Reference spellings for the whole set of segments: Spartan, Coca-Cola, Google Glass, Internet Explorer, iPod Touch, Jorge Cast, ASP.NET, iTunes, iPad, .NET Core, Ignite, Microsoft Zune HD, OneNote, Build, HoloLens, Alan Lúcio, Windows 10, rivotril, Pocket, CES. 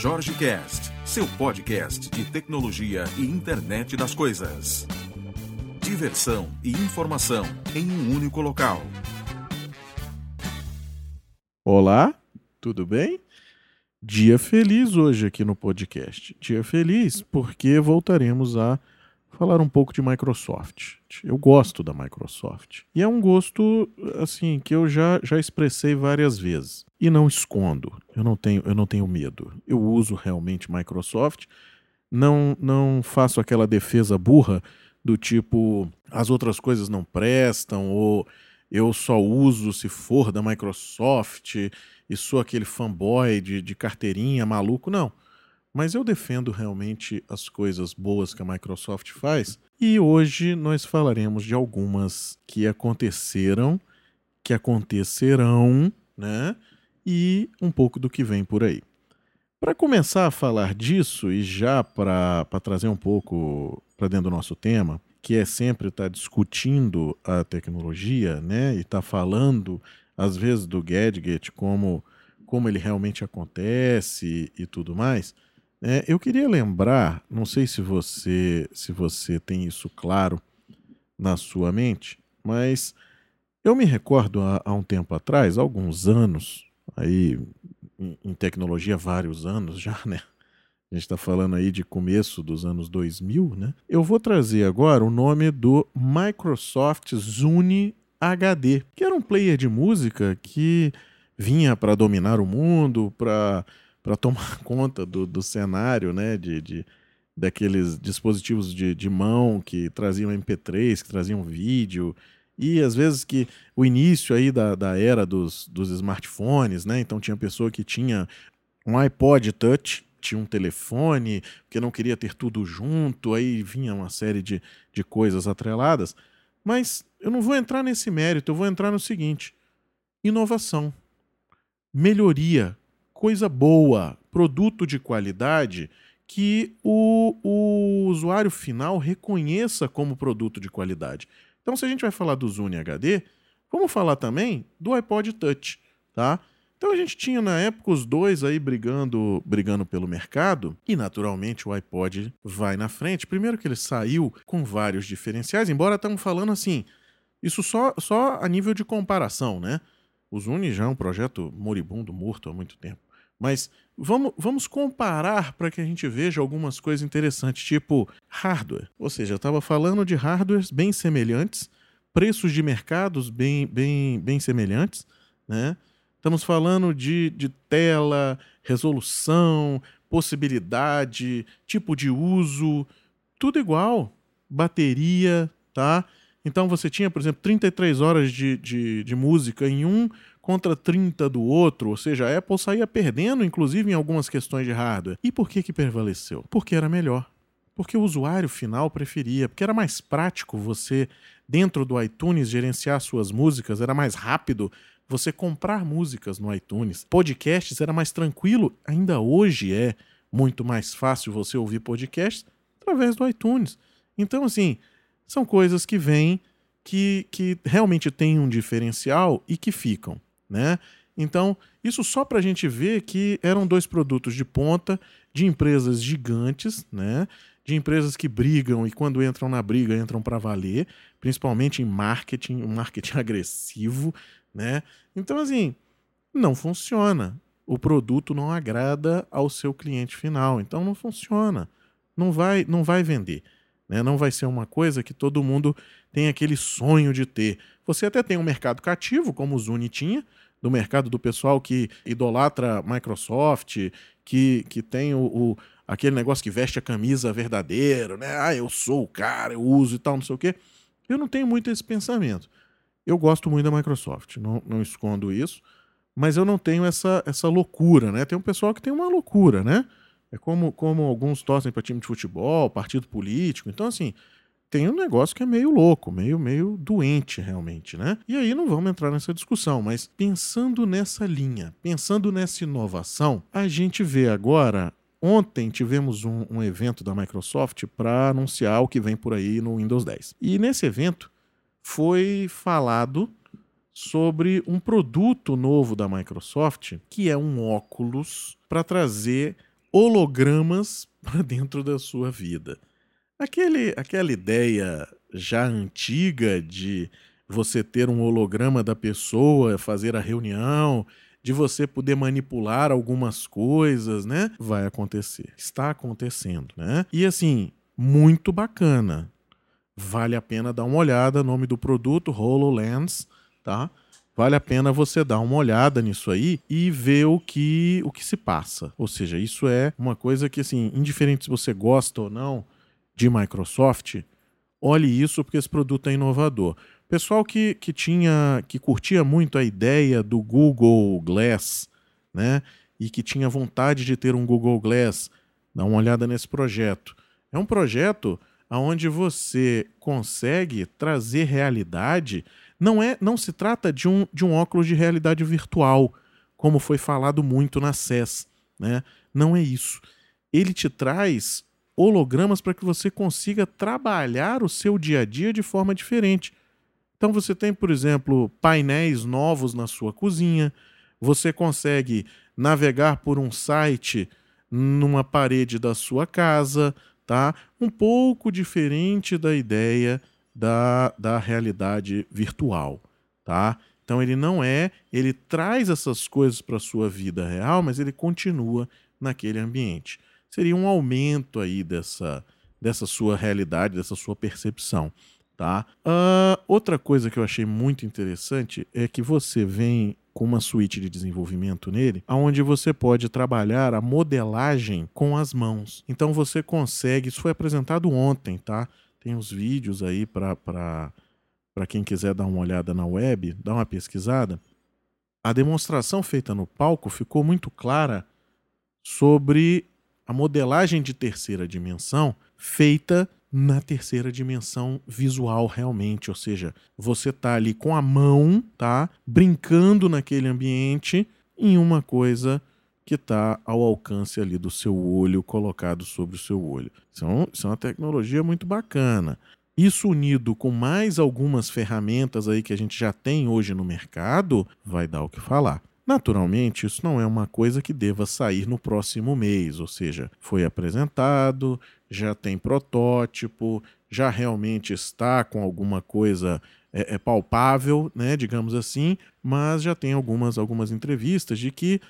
Jorge Cast, seu podcast de tecnologia e internet das coisas. Diversão e informação em um único local. Olá, tudo bem? Dia feliz hoje aqui no podcast. Dia feliz porque voltaremos a falar um pouco de Microsoft. Eu gosto da Microsoft. E é um gosto, assim, que eu já expressei várias vezes. E não escondo. Eu não tenho medo. Eu uso realmente Microsoft. Não faço aquela defesa burra do tipo, as outras coisas não prestam, ou eu só uso se for da Microsoft e sou aquele fanboy de carteirinha, maluco. Não. Mas eu defendo realmente as coisas boas que a Microsoft faz. E hoje nós falaremos de algumas que aconteceram, que acontecerão, né? E um pouco do que vem por aí. Para começar a falar disso e já para trazer um pouco para dentro do nosso tema, que é sempre estar discutindo a tecnologia, né? E estar falando, às vezes, do gadget, como ele realmente acontece e tudo mais. Eu queria lembrar, não sei se você tem isso claro na sua mente, mas eu me recordo há um tempo atrás, alguns anos, aí em tecnologia vários anos já, né? A gente está falando aí de começo dos anos 2000, né? Eu vou trazer agora o nome do Microsoft Zune HD, que era um player de música que vinha para dominar o mundo, para tomar conta do cenário, né, daqueles dispositivos de mão que traziam MP3, que traziam vídeo, e às vezes que o início aí da era dos smartphones, né, então tinha pessoa que tinha um iPod Touch, tinha um telefone, porque não queria ter tudo junto, aí vinha uma série de coisas atreladas, mas eu não vou entrar nesse mérito, eu vou entrar no seguinte: inovação, melhoria, coisa boa, produto de qualidade que o usuário final reconheça como produto de qualidade. Então, se a gente vai falar do Zune HD, vamos falar também do iPod Touch, tá? Então, a gente tinha, na época, os dois aí brigando pelo mercado e, naturalmente, o iPod vai na frente. Primeiro que ele saiu com vários diferenciais, embora estamos falando assim, isso só a nível de comparação, né? O Zune já é um projeto moribundo, morto há muito tempo. Mas vamos comparar para que a gente veja algumas coisas interessantes, tipo hardware. Ou seja, eu estava falando de hardwares bem semelhantes, preços de mercados bem semelhantes, né? Estamos falando de tela, resolução, possibilidade, tipo de uso, tudo igual. Bateria, tá? Então você tinha, por exemplo, 33 horas de música em um contra 30 do outro, ou seja, a Apple saía perdendo, inclusive, em algumas questões de hardware. E por que prevaleceu? Porque era melhor. Porque o usuário final preferia, porque era mais prático você, dentro do iTunes, gerenciar suas músicas, era mais rápido você comprar músicas no iTunes. Podcasts era mais tranquilo, ainda hoje é muito mais fácil você ouvir podcasts através do iTunes. Então, assim, são coisas que vêm, que realmente têm um diferencial e que ficam, né? Então, isso só para a gente ver que eram dois produtos de ponta, de empresas gigantes, né? De empresas que brigam e, quando entram na briga, entram para valer, principalmente em marketing, um marketing agressivo, né? Então, assim, não funciona. O produto não agrada ao seu cliente final, então não funciona, não vai vender. Não vai ser uma coisa que todo mundo tem aquele sonho de ter. Você até tem um mercado cativo, como o Zune tinha, do mercado do pessoal que idolatra Microsoft, que tem aquele negócio que veste a camisa verdadeiro, né? Ah, eu sou o cara, eu uso e tal, não sei o quê. Eu não tenho muito esse pensamento. Eu gosto muito da Microsoft, não escondo isso, mas eu não tenho essa loucura, né? Tem um pessoal que tem uma loucura, né? É como alguns torcem para time de futebol, partido político. Então, assim, tem um negócio que é meio louco, meio doente realmente, né? E aí não vamos entrar nessa discussão, mas pensando nessa linha, pensando nessa inovação, a gente vê agora. Ontem tivemos um evento da Microsoft para anunciar o que vem por aí no Windows 10. E nesse evento foi falado sobre um produto novo da Microsoft, que é um óculos para trazer hologramas para dentro da sua vida. Aquela ideia já antiga de você ter um holograma da pessoa, fazer a reunião, de você poder manipular algumas coisas, né? Vai acontecer. Está acontecendo, né? E assim, muito bacana. Vale a pena dar uma olhada. Nome do produto, HoloLens, tá? Vale a pena você dar uma olhada nisso aí e ver o que se passa. Ou seja, isso é uma coisa que, assim, indiferente se você gosta ou não de Microsoft, olhe isso porque esse produto é inovador. Pessoal que curtia muito a ideia do Google Glass, né? E que tinha vontade de ter um Google Glass, dá uma olhada nesse projeto. É um projeto onde você consegue trazer realidade. Não se trata de um óculos de realidade virtual, como foi falado muito na CES, né? Não é isso. Ele te traz hologramas para que você consiga trabalhar o seu dia a dia de forma diferente. Então você tem, por exemplo, painéis novos na sua cozinha, você consegue navegar por um site numa parede da sua casa, tá? Um pouco diferente da ideia da realidade virtual, tá? Então ele traz essas coisas para a sua vida real, mas ele continua naquele ambiente. Seria um aumento aí dessa sua realidade, dessa sua percepção, tá? Outra coisa que eu achei muito interessante é que você vem com uma suíte de desenvolvimento nele, onde você pode trabalhar a modelagem com as mãos. Então você consegue, isso foi apresentado ontem, tá? Tem os vídeos aí para quem quiser dar uma olhada na web, dar uma pesquisada. A demonstração feita no palco ficou muito clara sobre a modelagem de terceira dimensão feita na terceira dimensão visual realmente. Ou seja, você está ali com a mão, tá, brincando naquele ambiente em uma coisa que está ao alcance ali do seu olho, colocado sobre o seu olho. Isso é uma tecnologia muito bacana. Isso unido com mais algumas ferramentas aí que a gente já tem hoje no mercado, vai dar o que falar. Naturalmente, isso não é uma coisa que deva sair no próximo mês, ou seja, foi apresentado, já tem protótipo, já realmente está com alguma coisa palpável, né, digamos assim, mas já tem algumas entrevistas de que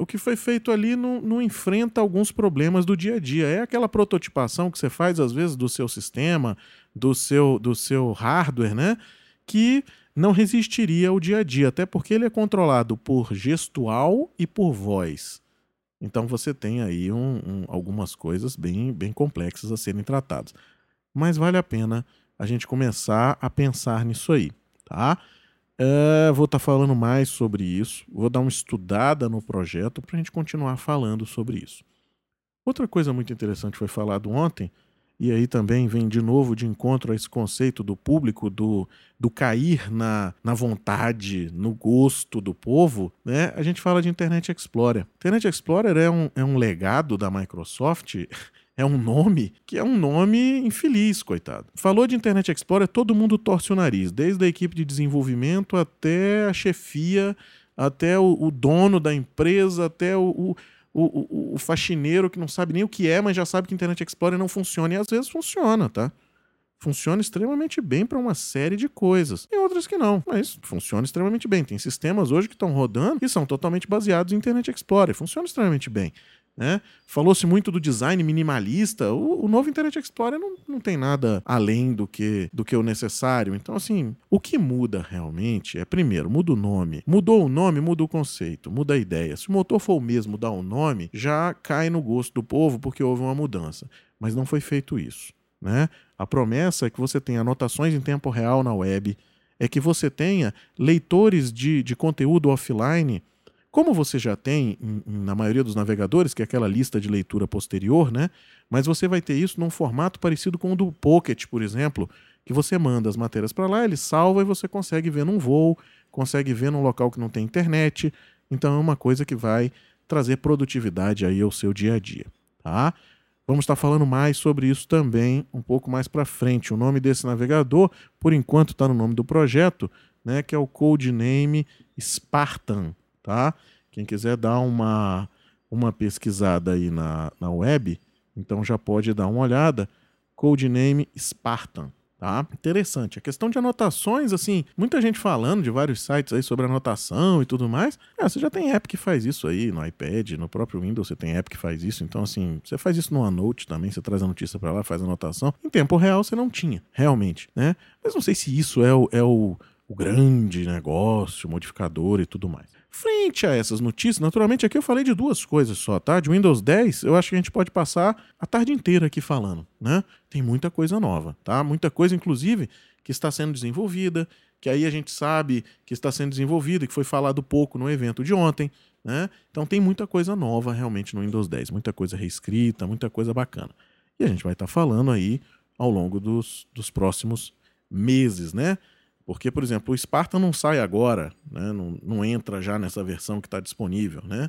o que foi feito ali não enfrenta alguns problemas do dia a dia. É aquela prototipação que você faz, às vezes, do seu sistema, do seu hardware, né? Que não resistiria ao dia a dia, até porque ele é controlado por gestual e por voz. Então você tem aí algumas coisas bem, bem complexas a serem tratadas. Mas vale a pena a gente começar a pensar nisso aí, tá? Vou estar falando mais sobre isso, vou dar uma estudada no projeto para a gente continuar falando sobre isso. Outra coisa muito interessante foi falado ontem, e aí também vem de novo de encontro a esse conceito do público, do cair na vontade, no gosto do povo, né? A gente fala de Internet Explorer. Internet Explorer é um legado da Microsoft, é um nome que é um nome infeliz, coitado. Falou de Internet Explorer, todo mundo torce o nariz, desde a equipe de desenvolvimento até a chefia, até o dono da empresa, até o faxineiro que não sabe nem o que é, mas já sabe que Internet Explorer não funciona. E às vezes funciona, tá? Funciona extremamente bem para uma série de coisas. Tem outras que não, mas funciona extremamente bem. Tem sistemas hoje que estão rodando e são totalmente baseados em Internet Explorer. Funciona extremamente bem. Né? Falou-se muito do design minimalista. O novo Internet Explorer não tem nada além do que o necessário. Então, assim, o que muda realmente é, primeiro, muda o nome. Mudou o nome, muda o conceito, muda a ideia. Se o motor for o mesmo, dá o nome, já cai no gosto do povo porque houve uma mudança. Mas não foi feito isso, né? A promessa é que você tenha anotações em tempo real na web, é que você tenha leitores de conteúdo offline. Como você já tem na maioria dos navegadores, que é aquela lista de leitura posterior, né? Mas você vai ter isso num formato parecido com o do Pocket, por exemplo, que você manda as matérias para lá, ele salva e você consegue ver num voo, consegue ver num local que não tem internet. Então é uma coisa que vai trazer produtividade aí ao seu dia a dia, tá? Vamos estar falando mais sobre isso também um pouco mais para frente. O nome desse navegador, por enquanto, está no nome do projeto, né? Que é o codename Spartan. Tá? Quem quiser dar uma uma pesquisada aí na web, então já pode dar uma olhada. Codename Spartan. Tá? Interessante. A questão de anotações, assim, muita gente falando de vários sites aí sobre anotação e tudo mais. Você já tem app que faz isso aí no iPad, no próprio Windows você tem app que faz isso. Então, assim, você faz isso no OneNote também, você traz a notícia pra lá, faz anotação. Em tempo real você não tinha, realmente, né? Mas não sei se isso é o grande negócio, modificador e tudo mais. Frente a essas notícias, naturalmente aqui eu falei de duas coisas só, tá? De Windows 10, eu acho que a gente pode passar a tarde inteira aqui falando, né? Tem muita coisa nova, tá? Muita coisa, inclusive, que está sendo desenvolvida, que aí a gente sabe que está sendo desenvolvida, que foi falado pouco no evento de ontem, né? Então tem muita coisa nova realmente no Windows 10, muita coisa reescrita, muita coisa bacana. E a gente vai estar falando aí ao longo dos próximos meses, né? Porque, por exemplo, o Spartan não sai agora, né? não entra já nessa versão que está disponível, né?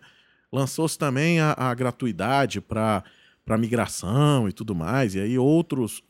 Lançou-se também a gratuidade para migração e tudo mais, e aí outros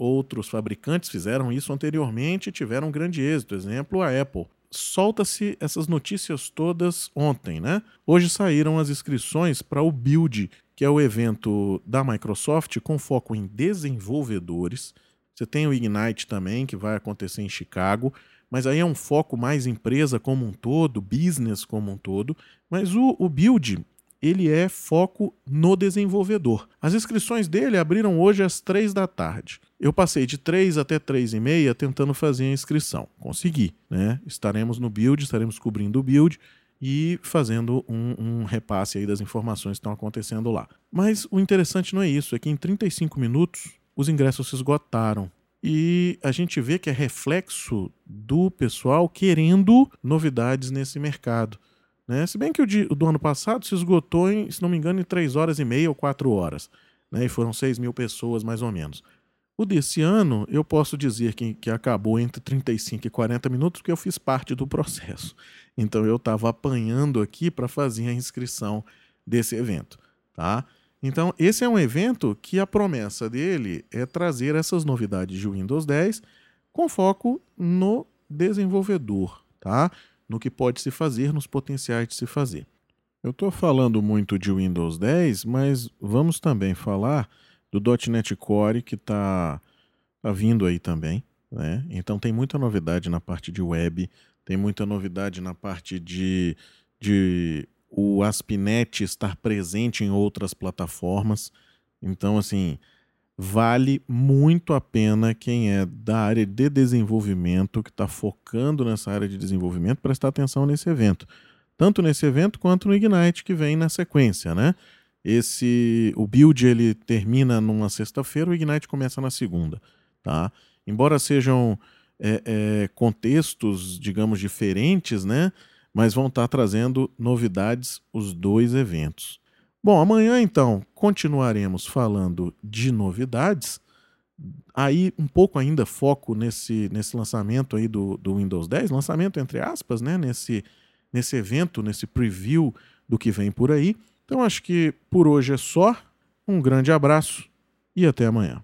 fabricantes fizeram isso anteriormente e tiveram um grande êxito, por exemplo, a Apple. Solta-se essas notícias todas ontem, né? Hoje saíram as inscrições para o Build, que é o evento da Microsoft com foco em desenvolvedores. Você tem o Ignite também, que vai acontecer em Chicago, mas aí é um foco mais empresa como um todo, business como um todo. Mas o Build, ele é foco no desenvolvedor. As inscrições dele abriram hoje às 15h. Eu passei de 3 até 3h30 tentando fazer a inscrição. Consegui, né? Estaremos no Build, estaremos cobrindo o Build e fazendo um repasse aí das informações que estão acontecendo lá. Mas o interessante não é isso, é que em 35 minutos os ingressos se esgotaram. E a gente vê que é reflexo do pessoal querendo novidades nesse mercado, né? Se bem que o do ano passado se esgotou, se não me engano, em 3h30 ou 4h, né? E foram 6.000 pessoas, mais ou menos. O desse ano, eu posso dizer que acabou entre 35 e 40 minutos, porque eu fiz parte do processo. Então eu estava apanhando aqui para fazer a inscrição desse evento, tá? Então, esse é um evento que a promessa dele é trazer essas novidades de Windows 10 com foco no desenvolvedor, tá? No que pode se fazer, nos potenciais de se fazer. Eu estou falando muito de Windows 10, mas vamos também falar do .NET Core que está vindo aí também, né? Então, tem muita novidade na parte de web, tem muita novidade na parte de o ASP.NET estar presente em outras plataformas. Então, assim, vale muito a pena quem é da área de desenvolvimento, que está focando nessa área de desenvolvimento, prestar atenção nesse evento. Tanto nesse evento quanto no Ignite, que vem na sequência, né? O Build, ele termina numa sexta-feira, o Ignite começa na segunda, tá? Embora sejam contextos, digamos, diferentes, né? Mas vão estar trazendo novidades os dois eventos. Bom, amanhã então continuaremos falando de novidades. Aí um pouco ainda foco nesse lançamento aí do Windows 10, lançamento entre aspas, né? Nesse evento, nesse preview do que vem por aí. Então acho que por hoje é só. Um grande abraço e até amanhã.